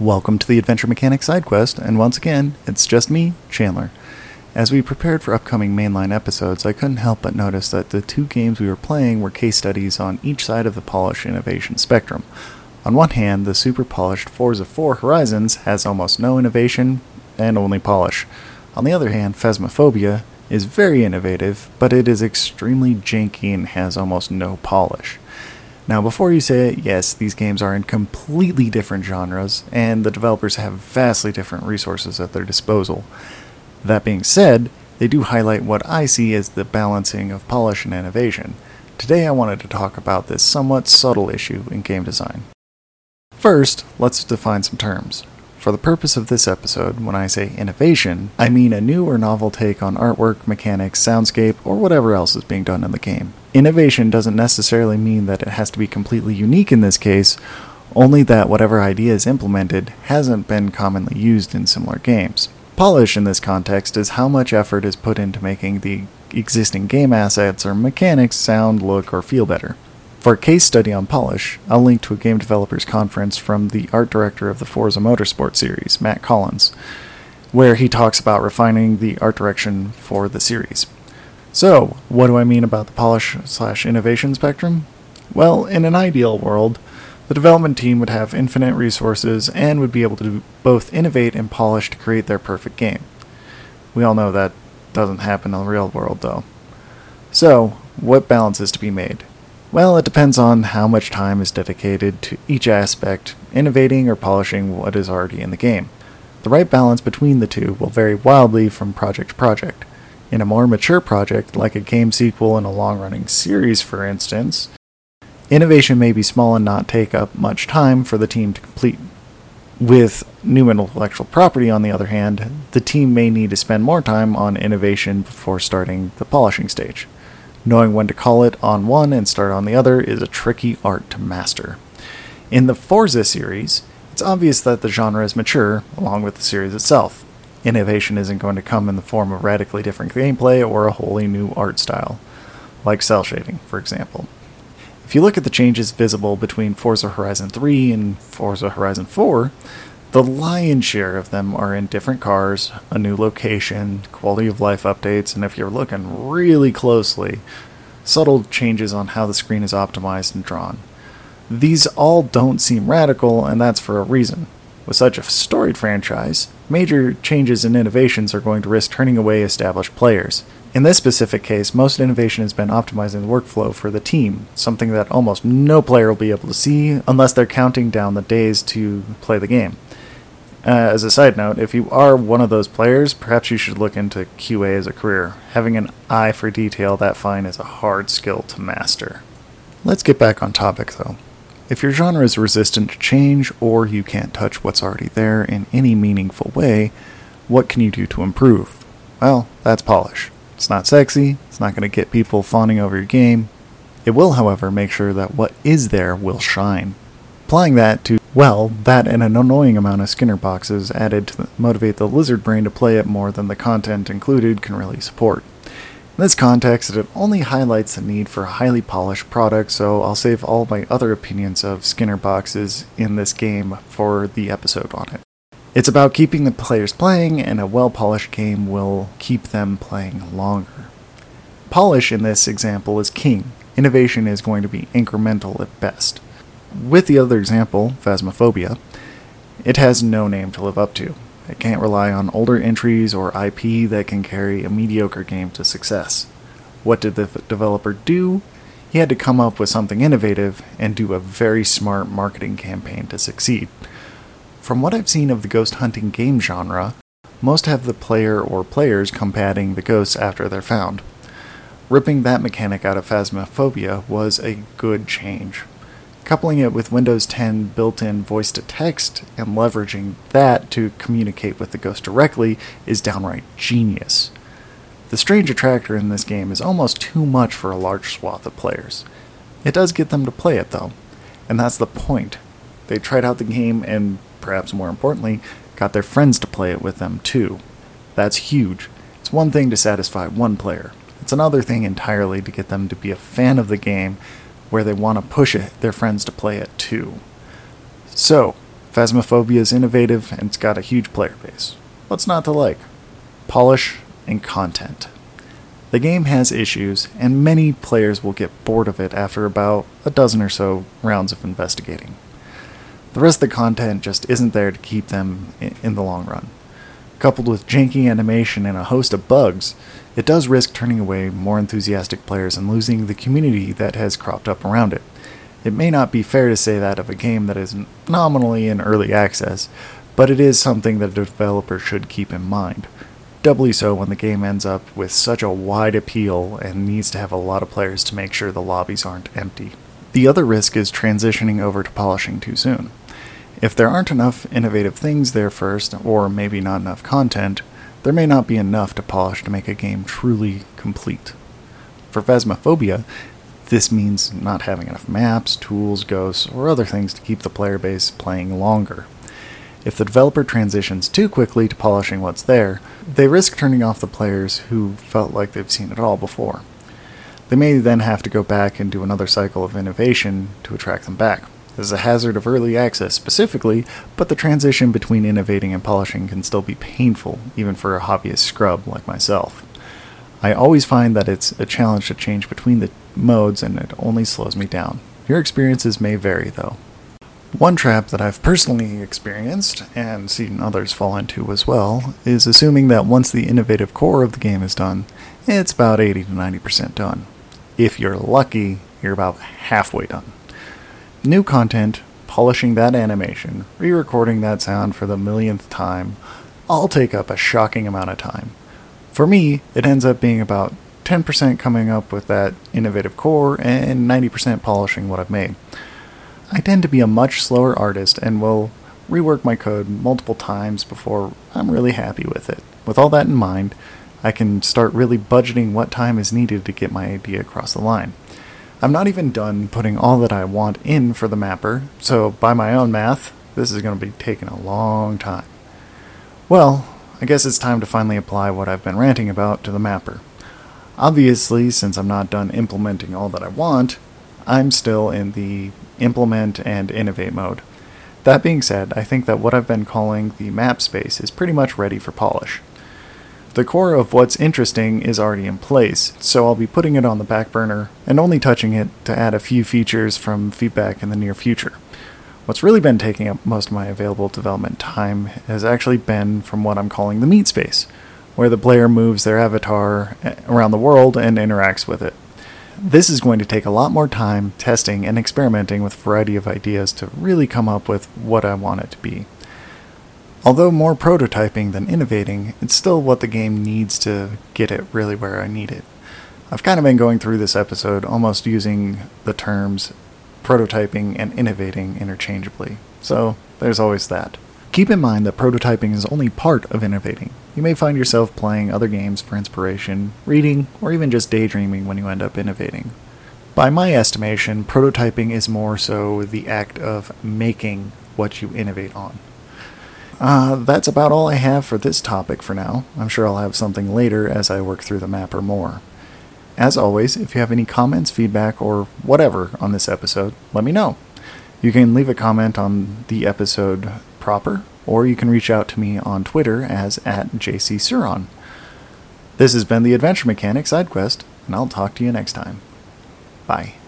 Welcome to the Adventure Mechanics side quest, and once again, it's just me, Chandler. As we prepared for upcoming mainline episodes, I couldn't help but notice that the two games we were playing were case studies on each side of the polish innovation spectrum. On one hand, the super polished Forza 4 Horizons has almost no innovation and only polish. On the other hand, Phasmophobia is very innovative, but it is extremely janky and has almost no polish. Now, before you say it, yes, these games are in completely different genres, and the developers have vastly different resources at their disposal. That being said, they do highlight what I see as the balancing of polish and innovation. Today I wanted to talk about this somewhat subtle issue in game design. First, let's define some terms. For the purpose of this episode, when I say innovation, I mean a new or novel take on artwork, mechanics, soundscape, or whatever else is being done in the game. Innovation doesn't necessarily mean that it has to be completely unique in this case, only that whatever idea is implemented hasn't been commonly used in similar games. Polish in this context is how much effort is put into making the existing game assets or mechanics sound, look, or feel better. For a case study on polish, I'll link to a game developers conference from the art director of the Forza Motorsport series, Matt Collins, where he talks about refining the art direction for the series. So, what do I mean about the polish/innovation spectrum? Well, in an ideal world, the development team would have infinite resources and would be able to both innovate and polish to create their perfect game. We all know that doesn't happen in the real world, though. So, what balance is to be made? Well, it depends on how much time is dedicated to each aspect, innovating or polishing what is already in the game. The right balance between the two will vary wildly from project to project. In a more mature project, like a game sequel in a long-running series, for instance, innovation may be small and not take up much time for the team to complete. With new intellectual property, on the other hand, the team may need to spend more time on innovation before starting the polishing stage. Knowing when to call it on one and start on the other is a tricky art to master. In the Forza series, it's obvious that the genre is mature, along with the series itself. Innovation isn't going to come in the form of radically different gameplay or a wholly new art style, like cell shading, for example. If you look at the changes visible between Forza Horizon 3 and Forza Horizon 4, the lion's share of them are in different cars, a new location, quality of life updates, and if you're looking really closely, subtle changes on how the screen is optimized and drawn. These all don't seem radical, and that's for a reason. With such a storied franchise, major changes and innovations are going to risk turning away established players. In this specific case, most innovation has been optimizing the workflow for the team, something that almost no player will be able to see unless they're counting down the days to play the game. As a side note, if you are one of those players, perhaps you should look into QA as a career. Having an eye for detail that fine is a hard skill to master. Let's get back on topic though. If your genre is resistant to change, or you can't touch what's already there in any meaningful way, what can you do to improve? Well, that's polish. It's not sexy, it's not going to get people fawning over your game. It will, however, make sure that what is there will shine. Applying that to, well, that and an annoying amount of Skinner boxes added to motivate the lizard brain to play it more than the content included can really support. In this context, it only highlights the need for a highly polished product, so I'll save all my other opinions of Skinner boxes in this game for the episode on it. It's about keeping the players playing, and a well-polished game will keep them playing longer. Polish in this example is king. Innovation is going to be incremental at best. With the other example, Phasmophobia, it has no name to live up to. It can't rely on older entries or IP that can carry a mediocre game to success. What did the developer do? He had to come up with something innovative and do a very smart marketing campaign to succeed. From what I've seen of the ghost hunting game genre, most have the player or players combating the ghosts after they're found. Ripping that mechanic out of Phasmophobia was a good change. Coupling it with Windows 10 built-in voice-to-text and leveraging that to communicate with the ghost directly is downright genius. The strange attractor in this game is almost too much for a large swath of players. It does get them to play it though, and that's the point. They tried out the game and, perhaps more importantly, got their friends to play it with them too. That's huge. It's one thing to satisfy one player. It's another thing entirely to get them to be a fan of the game where they want to push their friends to play it too. So, Phasmophobia is innovative, and it's got a huge player base. What's not to like? Polish and content. The game has issues, and many players will get bored of it after about a dozen or so rounds of investigating. The rest of the content just isn't there to keep them in the long run. Coupled with janky animation and a host of bugs, it does risk turning away more enthusiastic players and losing the community that has cropped up around it. It may not be fair to say that of a game that is nominally in early access, but it is something that a developer should keep in mind. Doubly so when the game ends up with such a wide appeal and needs to have a lot of players to make sure the lobbies aren't empty. The other risk is transitioning over to polishing too soon. If there aren't enough innovative things there first, or maybe not enough content, there may not be enough to polish to make a game truly complete. For Phasmophobia, this means not having enough maps, tools, ghosts, or other things to keep the player base playing longer. If the developer transitions too quickly to polishing what's there, they risk turning off the players who felt like they've seen it all before. They may then have to go back and do another cycle of innovation to attract them back. This is a hazard of early access specifically, but the transition between innovating and polishing can still be painful, even for a hobbyist scrub like myself. I always find that it's a challenge to change between the modes, and it only slows me down. Your experiences may vary, though. One trap that I've personally experienced, and seen others fall into as well, is assuming that once the innovative core of the game is done, it's about 80 to 90% done. If you're lucky, you're about halfway done. New content, polishing that animation, re-recording that sound for the millionth time, all take up a shocking amount of time. For me, it ends up being about 10% coming up with that innovative core and 90% polishing what I've made. I tend to be a much slower artist and will rework my code multiple times before I'm really happy with it. With all that in mind, I can start really budgeting what time is needed to get my idea across the line. I'm not even done putting all that I want in for the mapper, so by my own math, this is going to be taking a long time. Well, I guess it's time to finally apply what I've been ranting about to the mapper. Obviously, since I'm not done implementing all that I want, I'm still in the implement and innovate mode. That being said, I think that what I've been calling the map space is pretty much ready for polish. The core of what's interesting is already in place, so I'll be putting it on the back burner and only touching it to add a few features from feedback in the near future. What's really been taking up most of my available development time has actually been from what I'm calling the meat space, where the player moves their avatar around the world and interacts with it. This is going to take a lot more time testing and experimenting with a variety of ideas to really come up with what I want it to be. Although more prototyping than innovating, it's still what the game needs to get it really where I need it. I've kind of been going through this episode almost using the terms prototyping and innovating interchangeably, so there's always that. Keep in mind that prototyping is only part of innovating. You may find yourself playing other games for inspiration, reading, or even just daydreaming when you end up innovating. By my estimation, prototyping is more so the act of making what you innovate on. That's about all I have for this topic for now. I'm sure I'll have something later as I work through the map or more. As always, if you have any comments, feedback, or whatever on this episode, let me know. You can leave a comment on the episode proper, or you can reach out to me on Twitter as @JCSuron. This has been the Adventure Mechanics SideQuest, and I'll talk to you next time. Bye.